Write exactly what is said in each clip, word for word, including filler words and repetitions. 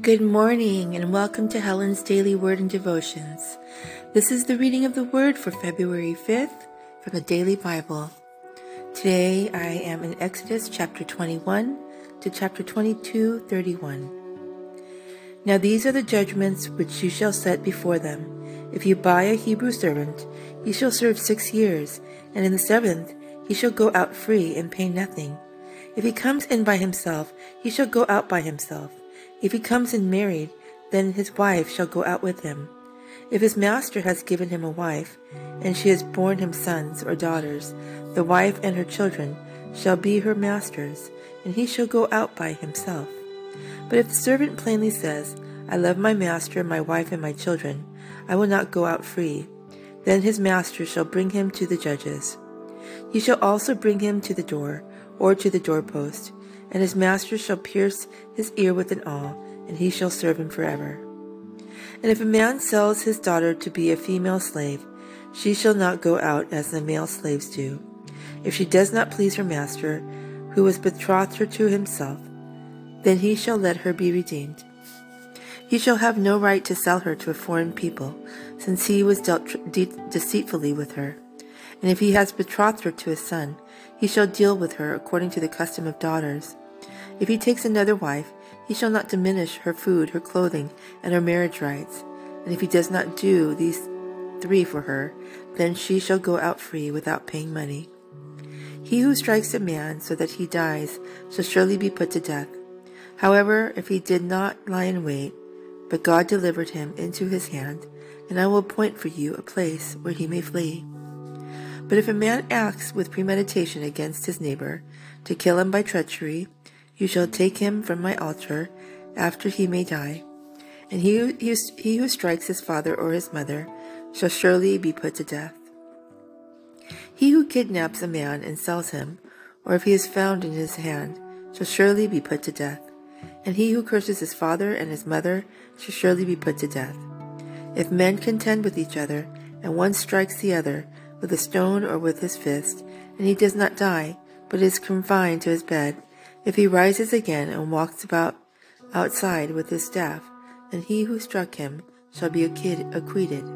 Good morning and welcome to Helen's Daily Word and Devotions. This is the reading of the Word for February fifth from the Daily Bible. Today I am in Exodus chapter twenty-one to chapter twenty-two thirty-one. Now these are the judgments which you shall set before them. If you buy a Hebrew servant, he shall serve six years, and in the seventh he shall go out free and pay nothing. If he comes in by himself, he shall go out by himself. If he comes in married, then his wife shall go out with him. If his master has given him a wife, and she has borne him sons or daughters, the wife and her children shall be her master's, and he shall go out by himself. But if the servant plainly says, I love my master, my wife, and my children, I will not go out free, then his master shall bring him to the judges. He shall also bring him to the door, or to the doorpost, and his master shall pierce his ear with an awl, and he shall serve him forever. And if a man sells his daughter to be a female slave, she shall not go out as the male slaves do, if she does not please her master, who has betrothed her to himself. Then he shall let her be redeemed. He shall have no right to sell her to a foreign people, since he was dealt de- deceitfully with her. And if he has betrothed her to his son, he shall deal with her according to the custom of daughters. If he takes another wife, he shall not diminish her food, her clothing, and her marriage rights. And if he does not do these three for her, then she shall go out free without paying money. He who strikes a man so that he dies shall surely be put to death. However, if he did not lie in wait, but God delivered him into his hand, and I will appoint for you a place where he may flee. But if a man acts with premeditation against his neighbor, to kill him by treachery, you shall take him from my altar after he may die. And he who, he, he who strikes his father or his mother shall surely be put to death. He who kidnaps a man and sells him, or if he is found in his hand, shall surely be put to death. And he who curses his father and his mother shall surely be put to death. If men contend with each other, and one strikes the other with a stone or with his fist, and he does not die, but is confined to his bed, if he rises again and walks about outside with his staff, then he who struck him shall be acquitted.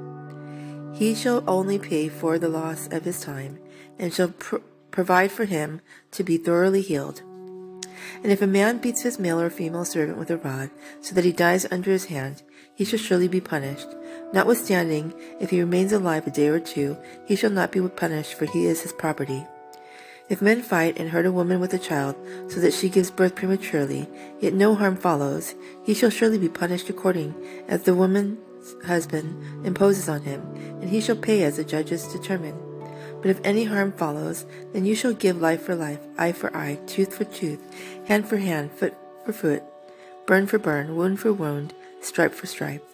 He shall only pay for the loss of his time, and shall pro- provide for him to be thoroughly healed. And if a man beats his male or female servant with a rod, so that he dies under his hand, he shall surely be punished. Notwithstanding, if he remains alive a day or two, he shall not be punished, for he is his property. If men fight and hurt a woman with a child, so that she gives birth prematurely, yet no harm follows, he shall surely be punished according as the woman's husband imposes on him, and he shall pay as the judges determine. But if any harm follows, then you shall give life for life, eye for eye, tooth for tooth, hand for hand, foot for foot, burn for burn, wound for wound, stripe for stripe.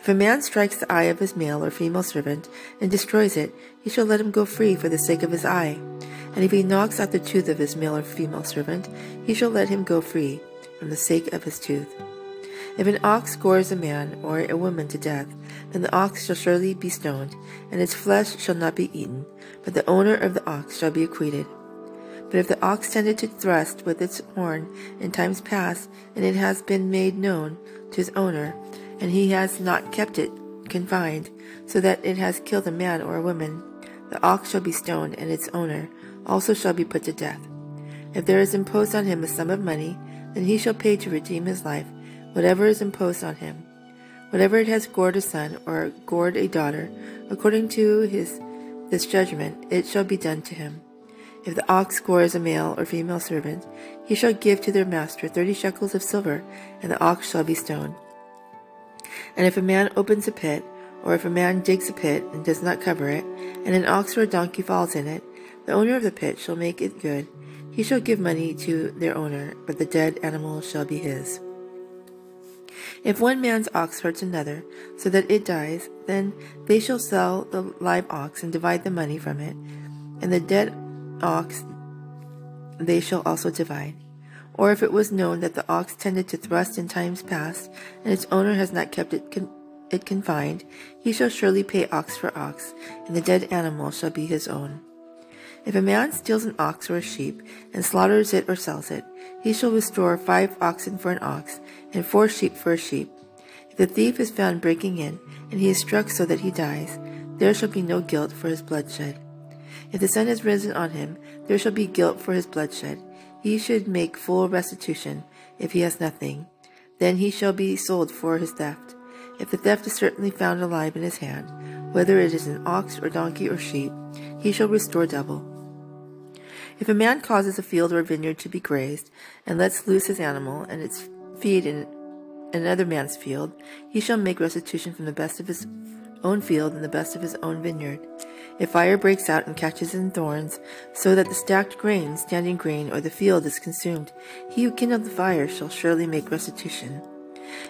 If a man strikes the eye of his male or female servant and destroys it, he shall let him go free for the sake of his eye. And if he knocks out the tooth of his male or female servant, he shall let him go free from the sake of his tooth. If an ox gores a man or a woman to death, then the ox shall surely be stoned, and its flesh shall not be eaten, but the owner of the ox shall be acquitted. But if the ox tended to thrust with its horn in times past, and it has been made known to his owner, and he has not kept it confined, so that it has killed a man or a woman, the ox shall be stoned, and its owner also shall be put to death. If there is imposed on him a sum of money, then he shall pay to redeem his life, whatever is imposed on him. Whatever it has gored a son or gored a daughter, according to his this judgment, it shall be done to him. If the ox gores a male or female servant, he shall give to their master thirty shekels of silver, and the ox shall be stoned. And if a man opens a pit, or if a man digs a pit and does not cover it, and an ox or a donkey falls in it, the owner of the pit shall make it good. He shall give money to their owner, but the dead animal shall be his. If one man's ox hurts another, so that it dies, then they shall sell the live ox and divide the money from it, and the dead ox they shall also divide. Or if it was known that the ox tended to thrust in times past, and its owner has not kept it con- it confined, he shall surely pay ox for ox, and the dead animal shall be his own. If a man steals an ox or a sheep, and slaughters it or sells it, he shall restore five oxen for an ox, and four sheep for a sheep. If the thief is found breaking in, and he is struck so that he dies, there shall be no guilt for his bloodshed. If the sun is risen on him, there shall be guilt for his bloodshed. He should make full restitution, if he has nothing. Then he shall be sold for his theft. If the theft is certainly found alive in his hand, whether it is an ox or donkey or sheep, he shall restore double. If a man causes a field or a vineyard to be grazed, and lets loose his animal and its feed in another man's field, he shall make restitution from the best of his own field and the best of his own vineyard. If fire breaks out and catches in thorns, so that the stacked grain, standing grain, or the field is consumed, he who kindled the fire shall surely make restitution.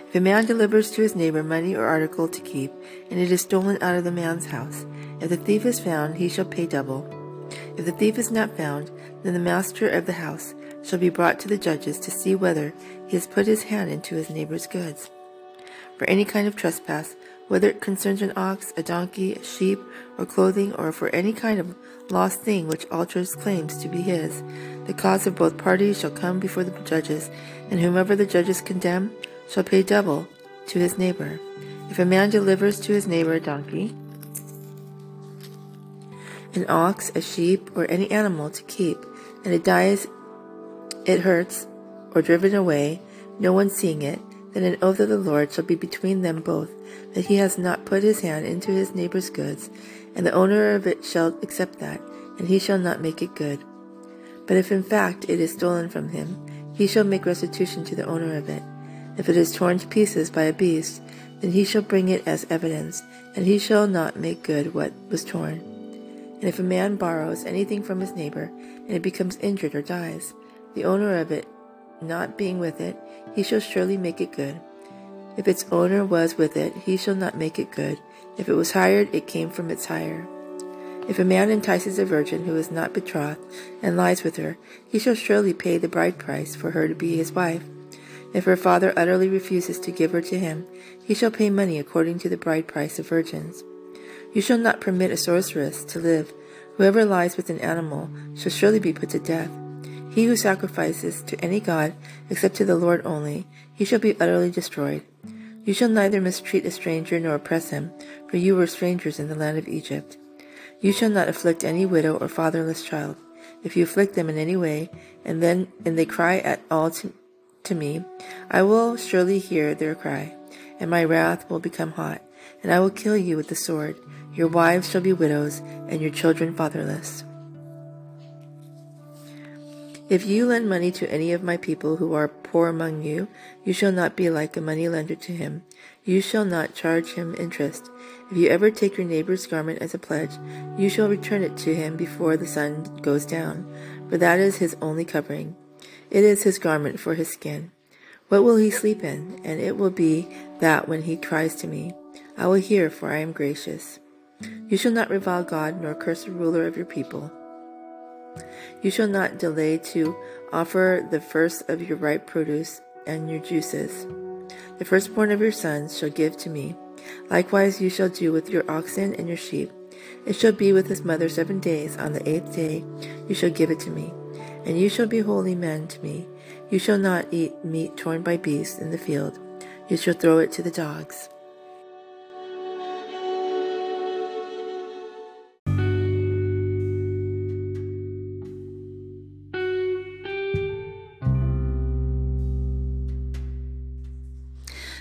If a man delivers to his neighbor money or article to keep, and it is stolen out of the man's house, if the thief is found, he shall pay double. If the thief is not found, then the master of the house shall be brought to the judges to see whether he has put his hand into his neighbor's goods. For any kind of trespass, whether it concerns an ox, a donkey, a sheep, or clothing, or for any kind of lost thing which alters claims to be his, the cause of both parties shall come before the judges, and whomever the judges condemn shall pay double to his neighbor. If a man delivers to his neighbor a donkey, an ox, a sheep, or any animal to keep, and it dies, it hurts, or driven away, no one seeing it, then an oath of the Lord shall be between them both, that he has not put his hand into his neighbor's goods, and the owner of it shall accept that, and he shall not make it good. But if in fact it is stolen from him, he shall make restitution to the owner of it. If it is torn to pieces by a beast, then he shall bring it as evidence, and he shall not make good what was torn. And if a man borrows anything from his neighbor, and it becomes injured or dies, the owner of it not being with it, he shall surely make it good. If its owner was with it, he shall not make it good. If it was hired, it came from its hire. If a man entices a virgin who is not betrothed, and lies with her, he shall surely pay the bride price for her to be his wife. If her father utterly refuses to give her to him, he shall pay money according to the bride price of virgins. You shall not permit a sorceress to live. Whoever lies with an animal shall surely be put to death. He who sacrifices to any god except to the Lord only, he shall be utterly destroyed. You shall neither mistreat a stranger nor oppress him, for you were strangers in the land of Egypt. You shall not afflict any widow or fatherless child. If you afflict them in any way, and then and they cry at all to, to me, I will surely hear their cry, and my wrath will become hot, and I will kill you with the sword. Your wives shall be widows, and your children fatherless. If you lend money to any of my people who are poor among you, you shall not be like a moneylender to him. You shall not charge him interest. If you ever take your neighbor's garment as a pledge, you shall return it to him before the sun goes down, for that is his only covering. It is his garment for his skin. What will he sleep in? And it will be that when he cries to me, I will hear, for I am gracious. You shall not revile God, nor curse the ruler of your people. You shall not delay to offer the first of your ripe produce and your juices. The firstborn of your sons shall give to me. Likewise you shall do with your oxen and your sheep. It shall be with his mother seven days. On the eighth day you shall give it to me. And you shall be holy men to me. You shall not eat meat torn by beasts in the field. You shall throw it to the dogs.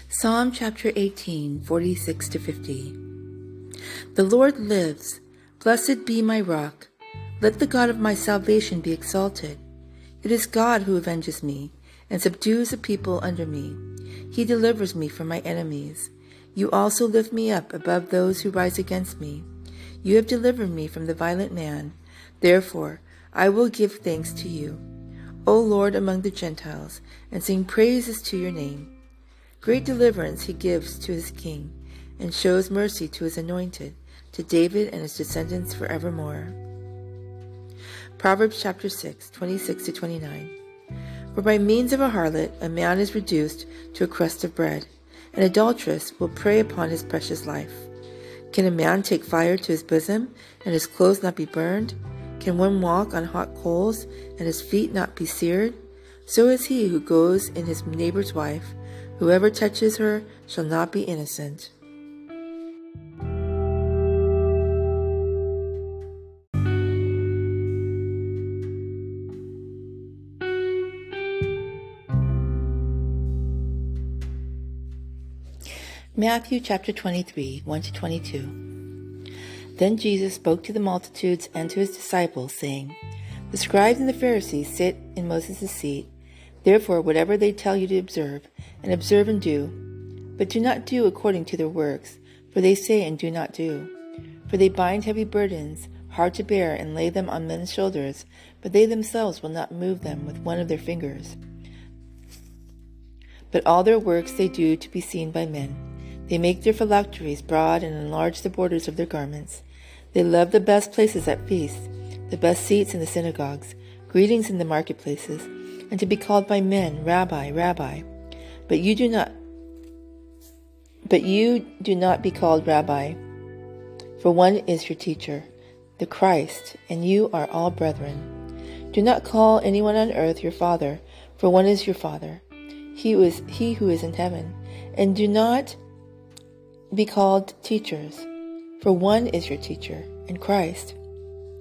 Psalm chapter eighteen, forty-six to fifty. The Lord lives. Blessed be my rock. Let the God of my salvation be exalted. It is God who avenges me and subdues the people under me. He delivers me from my enemies. You also lift me up above those who rise against me. You have delivered me from the violent man. Therefore, I will give thanks to you, O Lord, among the Gentiles, and sing praises to your name. Great deliverance he gives to his king, and shows mercy to his anointed, to David and his descendants forevermore. Proverbs chapter six, twenty-six to twenty-nine. For by means of a harlot a man is reduced to a crust of bread. An adulteress will prey upon his precious life. Can a man take fire to his bosom, and his clothes not be burned? Can one walk on hot coals, and his feet not be seared? So is he who goes in his neighbor's wife, Whoever touches her shall not be innocent. Matthew chapter twenty-three, one to twenty-two. Then Jesus spoke to the multitudes and to his disciples, saying, "The scribes and the Pharisees sit in Moses' seat. Therefore, whatever they tell you to observe, and observe and do. But do not do according to their works, for they say and do not do. For they bind heavy burdens, hard to bear, and lay them on men's shoulders, but they themselves will not move them with one of their fingers. But all their works they do to be seen by men. They make their phylacteries broad and enlarge the borders of their garments. They love the best places at feasts, the best seats in the synagogues, greetings in the marketplaces, and to be called by men, Rabbi, Rabbi. But you do not, but you do not be called Rabbi, for one is your teacher, the Christ, and you are all brethren. Do not call anyone on earth your father, for one is your Father, he who is, he who is in heaven, and do not be called teachers, for one is your teacher, and Christ.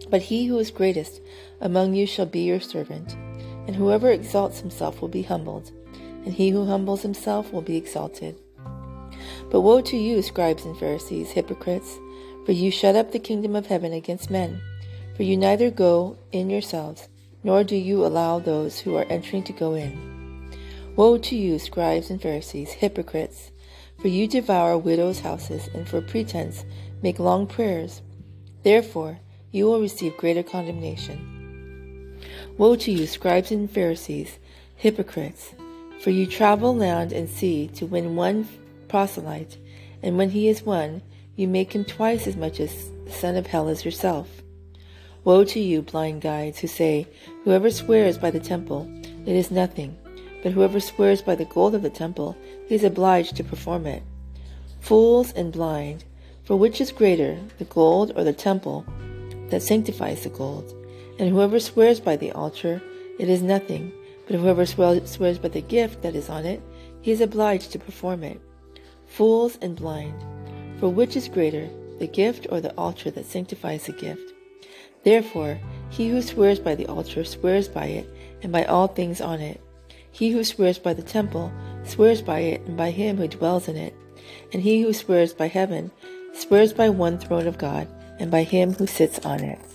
But he who is greatest among you shall be your servant, and whoever exalts himself will be humbled, and he who humbles himself will be exalted. But woe to you, scribes and Pharisees, hypocrites, for you shut up the kingdom of heaven against men, for you neither go in yourselves, nor do you allow those who are entering to go in. Woe to you, scribes and Pharisees, hypocrites, for you devour widows' houses, and for pretense make long prayers. Therefore you will receive greater condemnation. Woe to you, scribes and Pharisees, hypocrites, for you travel land and sea to win one proselyte, and when he is won, you make him twice as much as the son of hell as yourself. Woe to you, blind guides, who say, whoever swears by the temple, it is nothing, but whoever swears by the gold of the temple, he is obliged to perform it. Fools and blind, for which is greater, the gold or the temple that sanctifies the gold? And whoever swears by the altar, it is nothing, but whoever swears by the gift that is on it, he is obliged to perform it. Fools and blind, for which is greater, the gift or the altar that sanctifies the gift? Therefore, he who swears by the altar swears by it, and by all things on it. He who swears by the temple swears by it, and by him who dwells in it. And he who swears by heaven swears by one throne of God, and by him who sits on it."